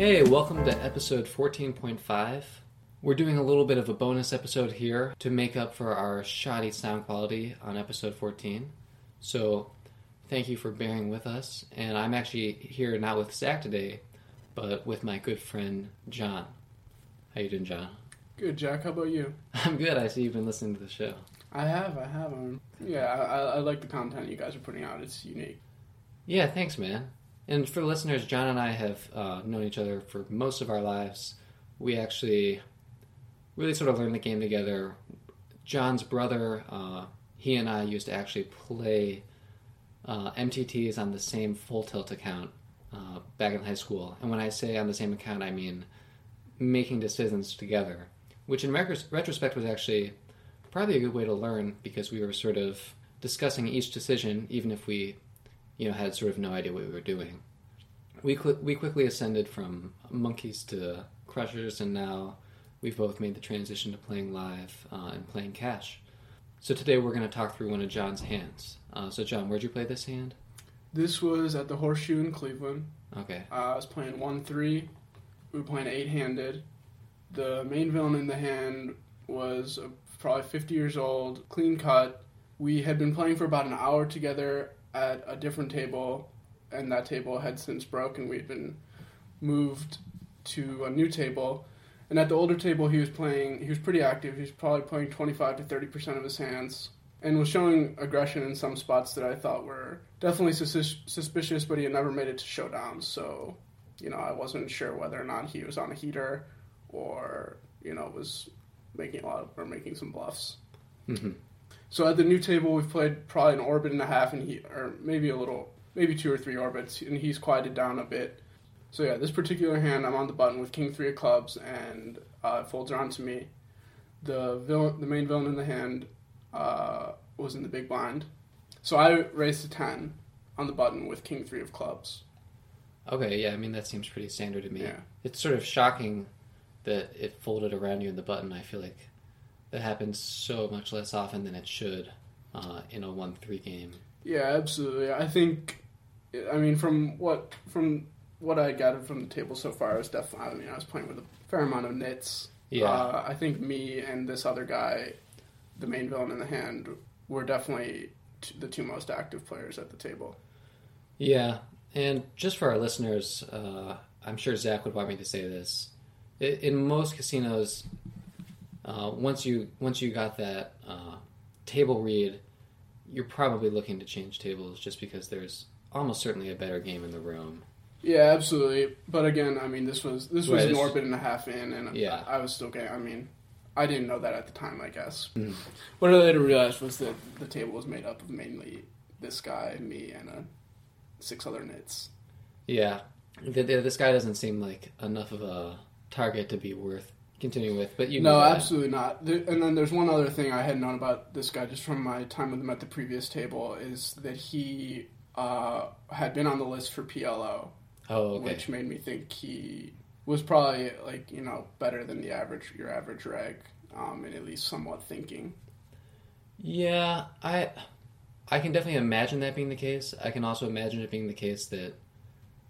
Hey, welcome to episode 14.5. We're doing a little bit of a bonus episode here to make up for our shoddy sound quality on episode 14. So thank you for bearing with us. And I'm actually here not with Zach today, but with my good friend John. How you doing, John? Good, Jack. How about you? I'm good. I see you've been listening to the show. I have. I like the content you guys are putting out. It's unique. Yeah, thanks, man. And for listeners, John and I have known each other for most of our lives. We actually really sort of learned the game together. John's brother, he and I used to actually play MTTs on the same Full Tilt account back in high school. And when I say on the same account, I mean making decisions together, which in retrospect was actually probably a good way to learn because we were sort of discussing each decision, even if we had sort of no idea what we were doing. We quickly ascended from monkeys to crushers, and now we've both made the transition to playing live and playing cash. So today we're going to talk through one of John's hands. So John, where'd you play this hand? This was at the Horseshoe in Cleveland. Okay. I was playing 1-3. We were playing 8-handed. The main villain in the hand was probably 50 years old, clean cut. We had been playing for about an hour together at a different table, and that table had since broken. We'd been moved to a new table, and at the older table he was pretty active. He was probably playing 25 to 30% of his hands, and was showing aggression in some spots that I thought were definitely suspicious, but he had never made it to showdown, so I wasn't sure whether or not he was on a heater or was making a lot of, or making some bluffs. Mm-hmm. So at the new table, we've played probably an orbit and a half, and maybe 2 or 3 orbits, and he's quieted down a bit. So yeah, this particular hand, I'm on the button with King 3 of clubs, and it folds around to me. The main villain in the hand was in the big blind, so I raised to 10 on the button with King 3 of clubs. Okay, yeah, I mean that seems pretty standard to me. Yeah. It's sort of shocking that it folded around you in the button. I feel like that happens so much less often than it should in a 1-3 game. Yeah, absolutely. I think, from what I gathered from the table so far, I was playing with a fair amount of nits. Yeah. I think me and this other guy, the main villain in the hand, were definitely the two most active players at the table. Yeah, and just for our listeners, I'm sure Zach would want me to say this. In most casinos, once you got that table read, you're probably looking to change tables just because there's almost certainly a better game in the room. Yeah, absolutely. But again, this was an orbit and a half in, and yeah. I was still getting. I didn't know that at the time, I guess. Mm. What I later realized was that the table was made up of mainly this guy, me, and 6 other nits. Yeah, this guy doesn't seem like enough of a target to be worth continue with, but no, absolutely not. And then there's one other thing I had known about this guy just from my time with him at the previous table is that he had been on the list for PLO, which made me think he was probably better than your average reg, and at least somewhat thinking. Yeah, I can definitely imagine that being the case. I can also imagine it being the case that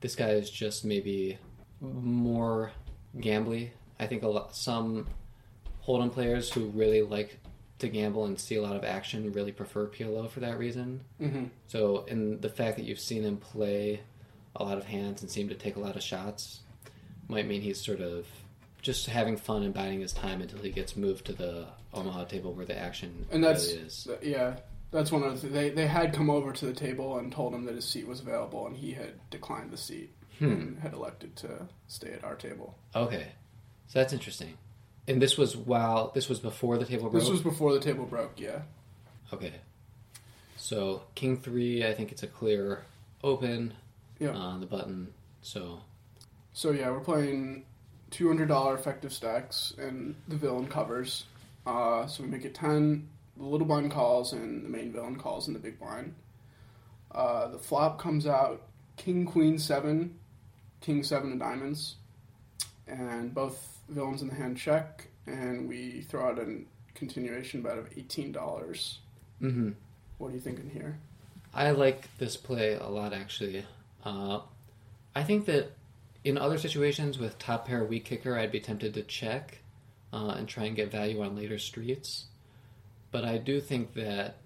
this guy is just maybe more gambly. I think some hold'em players who really like to gamble and see a lot of action really prefer PLO for that reason. Mm-hmm. So, and the fact that you've seen him play a lot of hands and seem to take a lot of shots might mean he's sort of just having fun and biding his time until he gets moved to the Omaha table where the action really is. Yeah, that's one of the things. They had come over to the table and told him that his seat was available, and he had declined the seat and had elected to stay at our table. Okay. So that's interesting. And this was before the table broke? This was before the table broke, yeah. Okay. So King 3, I think it's a clear open on the button. So yeah, we're playing $200 effective stacks, and the villain covers. So we make it 10. The little blind calls, and the main villain calls in the big blind. The flop comes out King, Queen, 7, King, 7 of diamonds. And both villains in the hand check, and we throw out a continuation bet of $18. Mm-hmm. What are you thinking here? I like this play a lot, actually. I think that In other situations with top pair weak kicker, I'd be tempted to check and try and get value on later streets. But I do think that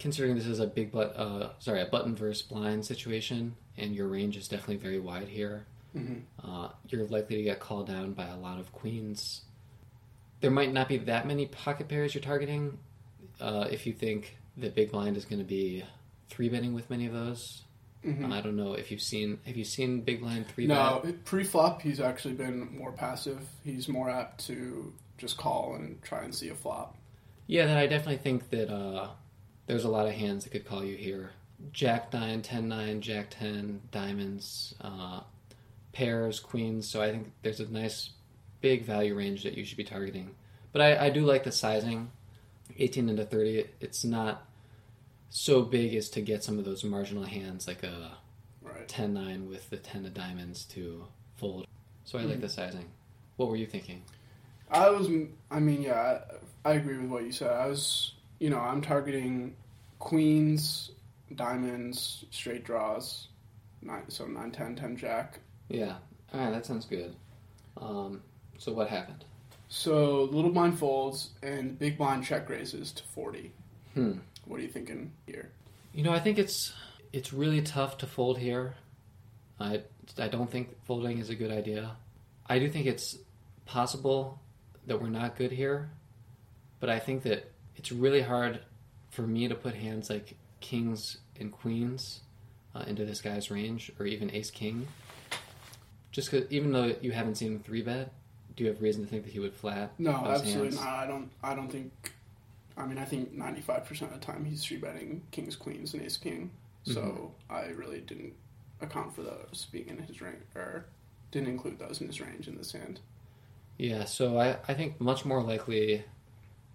considering this is a a button versus blind situation, and your range is definitely very wide here, you're likely to get called down by a lot of queens. There might not be that many pocket pairs you're targeting if you think the big blind is going to be 3-betting with many of those. Mm-hmm. I don't know if you've seen... Have you seen big blind 3-bet? No, pre-flop, he's actually been more passive. He's more apt to just call and try and see a flop. Yeah, then I definitely think that there's a lot of hands that could call you here. Jack-9, 10-9, Jack-10, diamonds, pairs, queens. So I think there's a nice big value range that you should be targeting. But I do like the sizing. 18 into 30, it's not so big as to get some of those marginal hands like a 10-9 with the 10 of diamonds to fold. So I like the sizing. What were you thinking? I agree with what you said. I'm targeting queens, diamonds, straight draws, 9, 10, 10 jack. Yeah. All right, that sounds good. So what happened? So little blind folds and big blind check raises to 40. What are you thinking here? I think it's really tough to fold here. I don't think folding is a good idea. I do think it's possible that we're not good here, but I think that it's really hard for me to put hands like kings and queens into this guy's range, or even ace-king. Just because, even though you haven't seen him 3-bet, do you have reason to think that he would flat? No, absolutely not. I don't think... I think 95% of the time he's 3-betting kings, queens, and ace-king. So I really didn't account for those being in his range, or didn't include those in his range in this hand. Yeah, so I think much more likely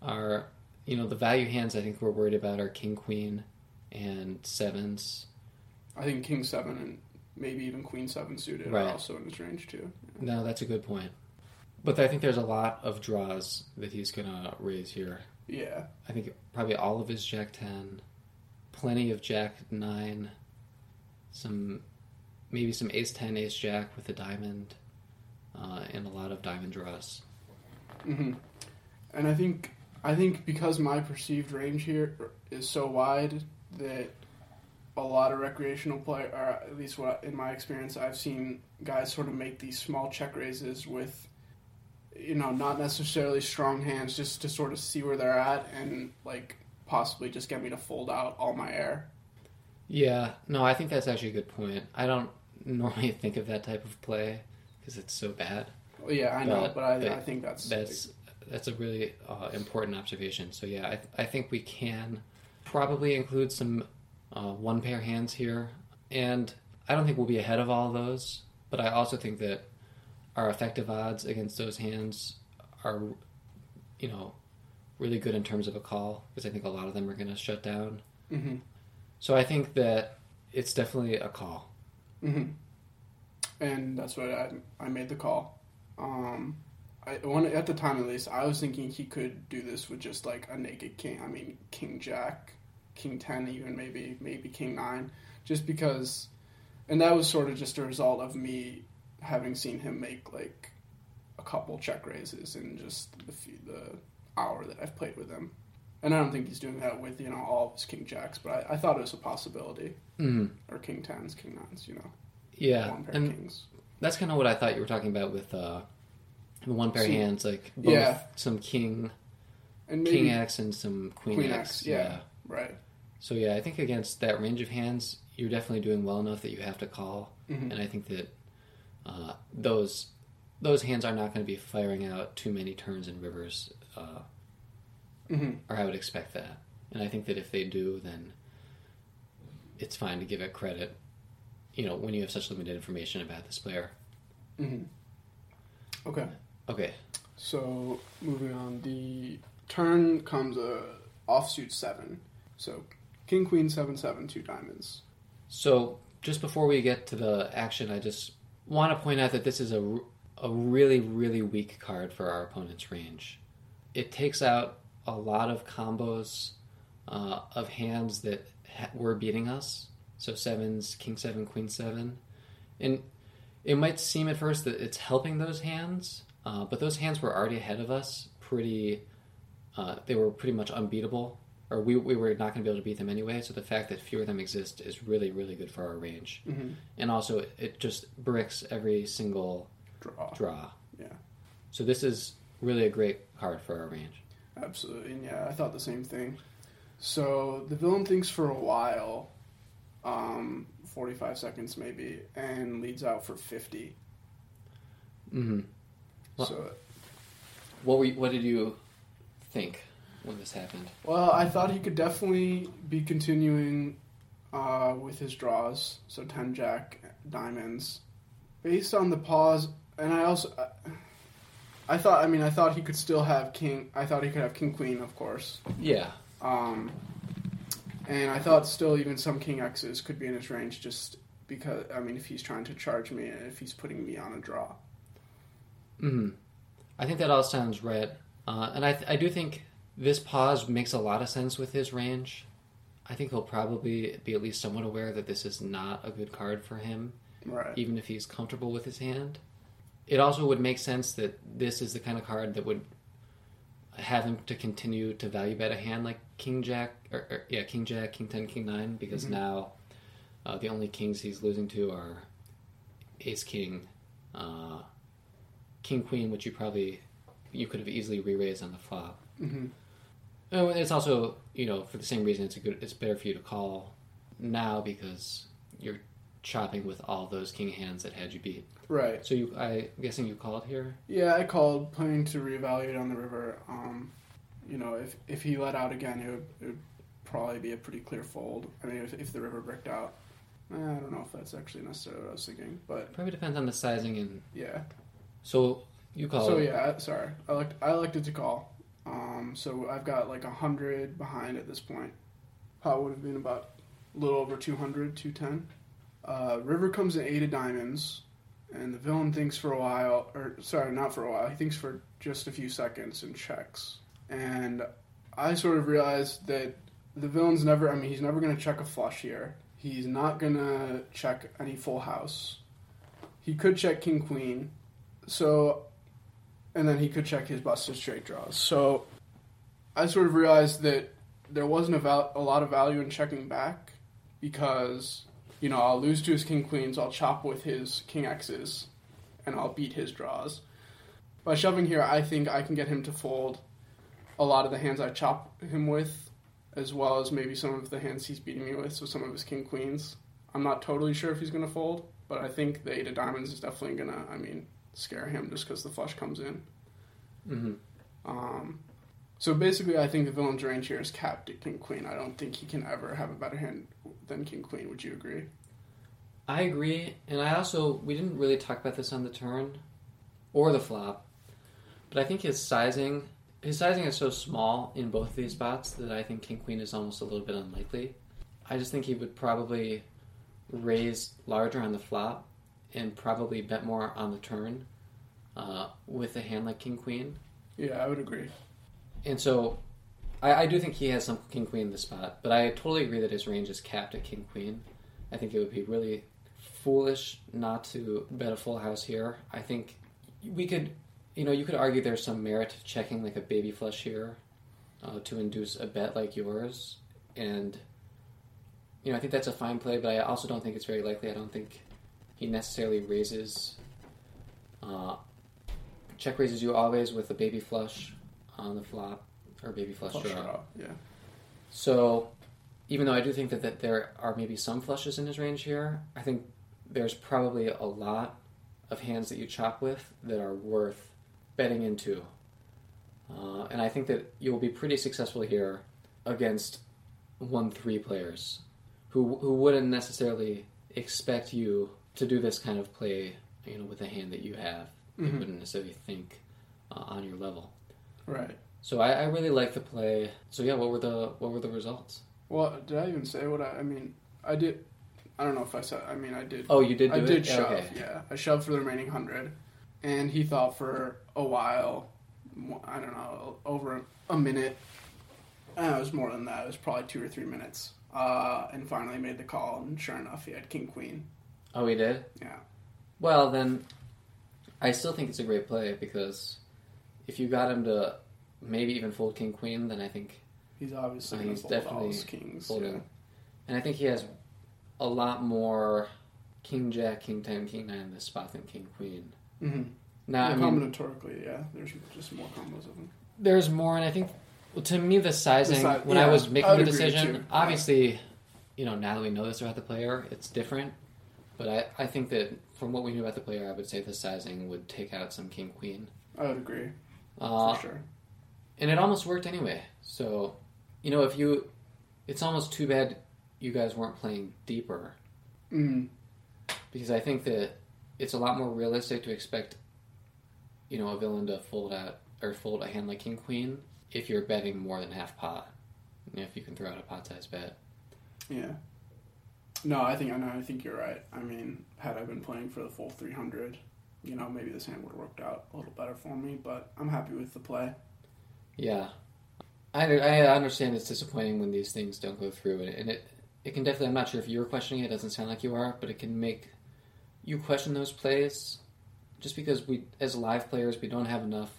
are, the value hands I think we're worried about are king, queen, and sevens. I think king, seven, and maybe even queen, seven suited are also in his range too. Yeah. No, that's a good point. But I think there's a lot of draws that he's going to raise here. Yeah. I think probably all of his Jack-10, plenty of Jack-9, maybe some Ace-10, Ace-Jack with a diamond, and a lot of diamond draws. Mm-hmm. And I think because my perceived range here is so wide that a lot of recreational play, or at least what in my experience, I've seen guys sort of make these small check raises with not necessarily strong hands, just to sort of see where they're at and, possibly just get me to fold out all my air. Yeah. No, I think that's actually a good point. I don't normally think of that type of play because it's so bad. Well, yeah, I think that's a really important observation. So, yeah, I think we can probably include some one-pair hands here. And I don't think we'll be ahead of all of those, but I also think that our effective odds against those hands are, really good in terms of a call, because I think a lot of them are going to shut down. Mm-hmm. So I think that it's definitely a call. Mm-hmm. And that's what I made the call. At the time at least, I was thinking he could do this with just a naked king. King Jack, King 10 even, maybe King 9, just because, and that was sort of just a result of me having seen him make a couple check raises in just the hour that I've played with him, and I don't think he's doing that with all of his king jacks, but I thought it was a possibility, or king tens, king nines, yeah, one pair and kings. That's kind of what I thought you were talking about with the one pair hands, both some king, and maybe king X and some queen X. Yeah, right. So yeah, I think against that range of hands, you're definitely doing well enough that you have to call, and I think that. Those hands are not going to be firing out too many turns and rivers, or I would expect that. And I think that if they do, then it's fine to give it credit, when you have such limited information about this player. Mm-hmm. Okay. So, moving on. The turn comes offsuit 7. So, king, queen, 7, 7, 2 diamonds. So, just before we get to the action, I just want to point out that this is a really, really weak card for our opponent's range. It takes out a lot of combos of hands that were beating us. So sevens, king seven, queen seven. And it might seem at first that it's helping those hands, but those hands were already ahead of us. They were pretty much unbeatable, or we were not going to be able to beat them anyway. So the fact that fewer of them exist is really, really good for our range. Mm-hmm. And also, it just bricks every single draw. Yeah. So this is really a great card for our range. Absolutely. And yeah, I thought the same thing. So the villain thinks for a while, 45 seconds maybe, and leads out for 50. Mm-hmm. Well, so what did you think when this happened? Well, I thought he could definitely be continuing with his draws, so 10 jack, diamonds. Based on the pause, and I also... I thought he could still have king. I thought he could have king queen, of course. Yeah. And I thought still even some king X's could be in his range, just because, I mean, if he's trying to charge me and if he's putting me on a draw. Mm-hmm. I think that all sounds right. And I do think this pause makes a lot of sense with his range. I think he'll probably be at least somewhat aware that this is not a good card for him. Right. Even if he's comfortable with his hand. It also would make sense that this is the kind of card that would have him to continue to value bet a hand like King Jack, or King Jack, King 10, King 9, because mm-hmm. now the only kings he's losing to are Ace King, King Queen, which you could have easily re-raised on the flop. Mm-hmm. Oh, and it's also, for the same reason, it's better for you to call now because you're chopping with all those king hands that had you beat. Right. So I'm guessing you called here? Yeah, I called, planning to reevaluate on the river. If he let out again, it would probably be a pretty clear fold. I mean, if the river bricked out. I don't know if that's actually necessarily what I was thinking, but... Probably depends on the sizing and... Yeah. So, you called. So, yeah, sorry. I elected to call. So, I've got 100 behind at this point. Pot would have been about a little over 200, 210. River comes in 8 of diamonds, and the villain thinks for a while, or sorry, not for a while, he thinks for just a few seconds and checks. And I sort of realized that the villain's he's never going to check a flush here. He's not going to check any full house. He could check king queen, so, and then he could check his busted straight draws. So I sort of realized that there wasn't a lot of value in checking back because... I'll lose to his king queens, I'll chop with his king X's, and I'll beat his draws. By shoving here, I think I can get him to fold a lot of the hands I chop him with, as well as maybe some of the hands he's beating me with, so some of his king queens. I'm not totally sure if he's going to fold, but I think the 8 of diamonds is definitely going to, scare him just because the flush comes in. Mm-hmm. So basically, I think the villain's range here is capped at king queen. I don't think he can ever have a better hand than king queen. Would you agree? I agree, and I also we didn't really talk about this on the turn or the flop, but I think his sizing is so small in both of these spots that I think king queen is almost a little bit unlikely. I just think he would probably raise larger on the flop and probably bet more on the turn with a hand like king queen. Yeah, I would agree. And so, I do think he has some king-queen in this spot, but I totally agree that his range is capped at king-queen. I think it would be really foolish not to bet a full house here. I think we could, you could argue there's some merit to checking a baby flush here to induce a bet like yours. And, I think that's a fine play, but I also don't think it's very likely. I don't think he necessarily raises, check raises you always with a baby flush on the flop, or baby flush draw. Yeah. So, even though I do think that there are maybe some flushes in his range here, I think there's probably a lot of hands that you chop with that are worth betting into. And I think that you'll be pretty successful here against 1-3 players who wouldn't necessarily expect you to do this kind of play, with a hand that you have. Mm-hmm. They wouldn't necessarily think on your level. Right. So I really like the play. So yeah, what were the results? Well, did I even say what I did. I don't know if I said. I did. Oh, you did. I did shove. Okay. Yeah, I shoved for the remaining 100, and he thought for a while. I don't know, over a minute. It was more than that. It was probably 2 or 3 minutes. And finally made the call, and sure enough, he had king queen. Oh, he did. Yeah. Well, then, I still think it's a great play, because if you got him to maybe even fold king queen, then I think he's obviously going to fold all his kings. Folding. Yeah. And I think he has a lot more king jack, king ten, king nine in this spot than king queen. Mm-hmm. Now, combinatorically, yeah, there's just more combos of them. There's more, and I think, well, to me, the sizing, when I was making the decision, obviously, you know, now that we know this about the player, it's different. But I think that from what we knew about the player, I would say the sizing would take out some king queen. I would agree, for sure. And it almost worked anyway. So, you know, it's almost too bad you guys weren't playing deeper, because I think that it's a lot more realistic to expect, you know, a villain to fold a hand like king queen if you're betting more than half pot, you know, if you can throw out a pot size bet. Yeah. No, I think you're right. I mean, had I been playing for the full 300, you know, maybe this hand would have worked out a little better for me, but I'm happy with the play. Yeah. I understand it's disappointing when these things don't go through, and it can definitely, I'm not sure if you're questioning it, it doesn't sound like you are, but it can make you question those plays, just because we, as live players, we don't have enough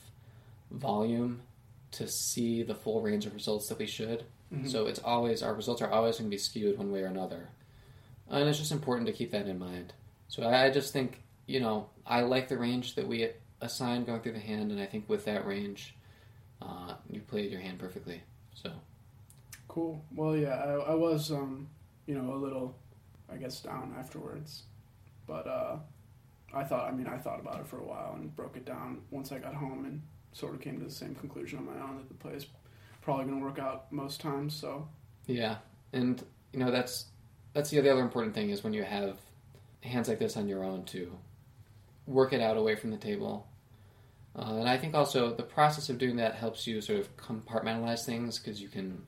volume to see the full range of results that we should. Mm-hmm. So it's always, our results are always going to be skewed one way or another. And it's just important to keep that in mind. So I just think, you know, I like the range that we assigned going through the hand, and I think with that range, you played your hand perfectly. So cool. Well, yeah, I was, you know, a little, I guess, down afterwards. But I thought about it for a while and broke it down once I got home, and sort of came to the same conclusion on my own that the play is probably going to work out most times. So yeah, and you know, that's the other important thing is when you have hands like this on your own to work it out away from the table. And I think also the process of doing that helps you sort of compartmentalize things, because you can,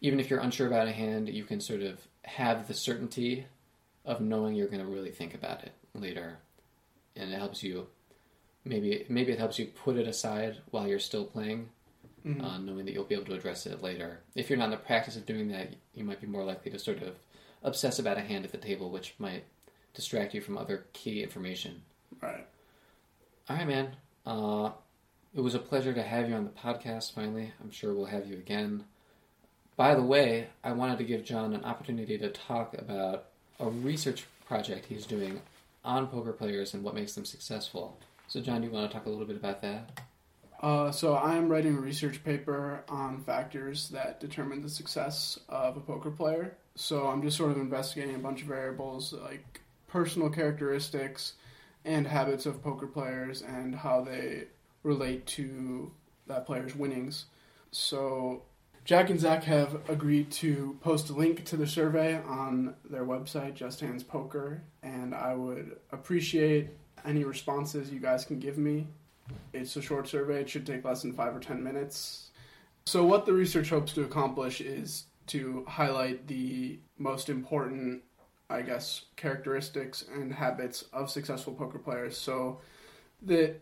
even if you're unsure about a hand, you can sort of have the certainty of knowing you're going to really think about it later. And it helps you, maybe it helps you put it aside while you're still playing, mm-hmm. Knowing that you'll be able to address it later. If you're not in the practice of doing that, you might be more likely to sort of obsess about a hand at the table, which might distract you from other key information. Right. All right, man. It was a pleasure to have you on the podcast, finally. I'm sure we'll have you again. By the way, I wanted to give John an opportunity to talk about a research project he's doing on poker players and what makes them successful. So, John, do you want to talk a little bit about that? So I am writing a research paper on factors that determine the success of a poker player. So I'm just sort of investigating a bunch of variables like personal characteristics and habits of poker players and how they relate to that player's winnings. So Jack and Zach have agreed to post a link to the survey on their website, Just Hands Poker, and I would appreciate any responses you guys can give me. It's a short survey. It should take less than 5 or 10 minutes. So what the research hopes to accomplish is to highlight the most important, I guess, characteristics and habits of successful poker players. So the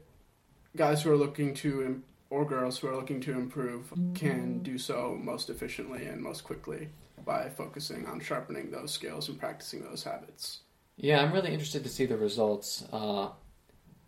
guys who are looking to, or girls who are looking to improve, can do so most efficiently and most quickly by focusing on sharpening those skills and practicing those habits. Yeah, I'm really interested to see the results.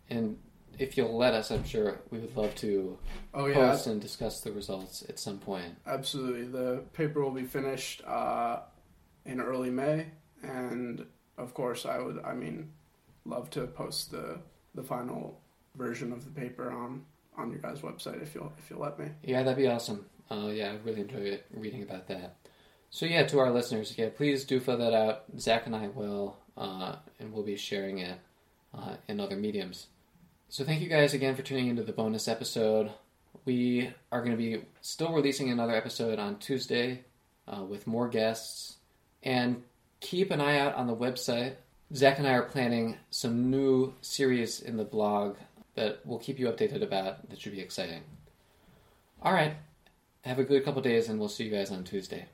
And if you'll let us, I'm sure we would love to post and discuss the results at some point. Absolutely. The paper will be finished in early May. And, of course, love to post the final version of the paper on your guys' website if you'll let me. Yeah, that'd be awesome. Yeah, I really enjoyed reading about that. So, yeah, to our listeners, yeah, please do fill that out. Zach and I will, and we'll be sharing it in other mediums. So thank you guys again for tuning into the bonus episode. We are going to be still releasing another episode on Tuesday with more guests. And keep an eye out on the website. Zach and I are planning some new series in the blog that we'll keep you updated about. That should be exciting. All right. Have a good couple days, and we'll see you guys on Tuesday.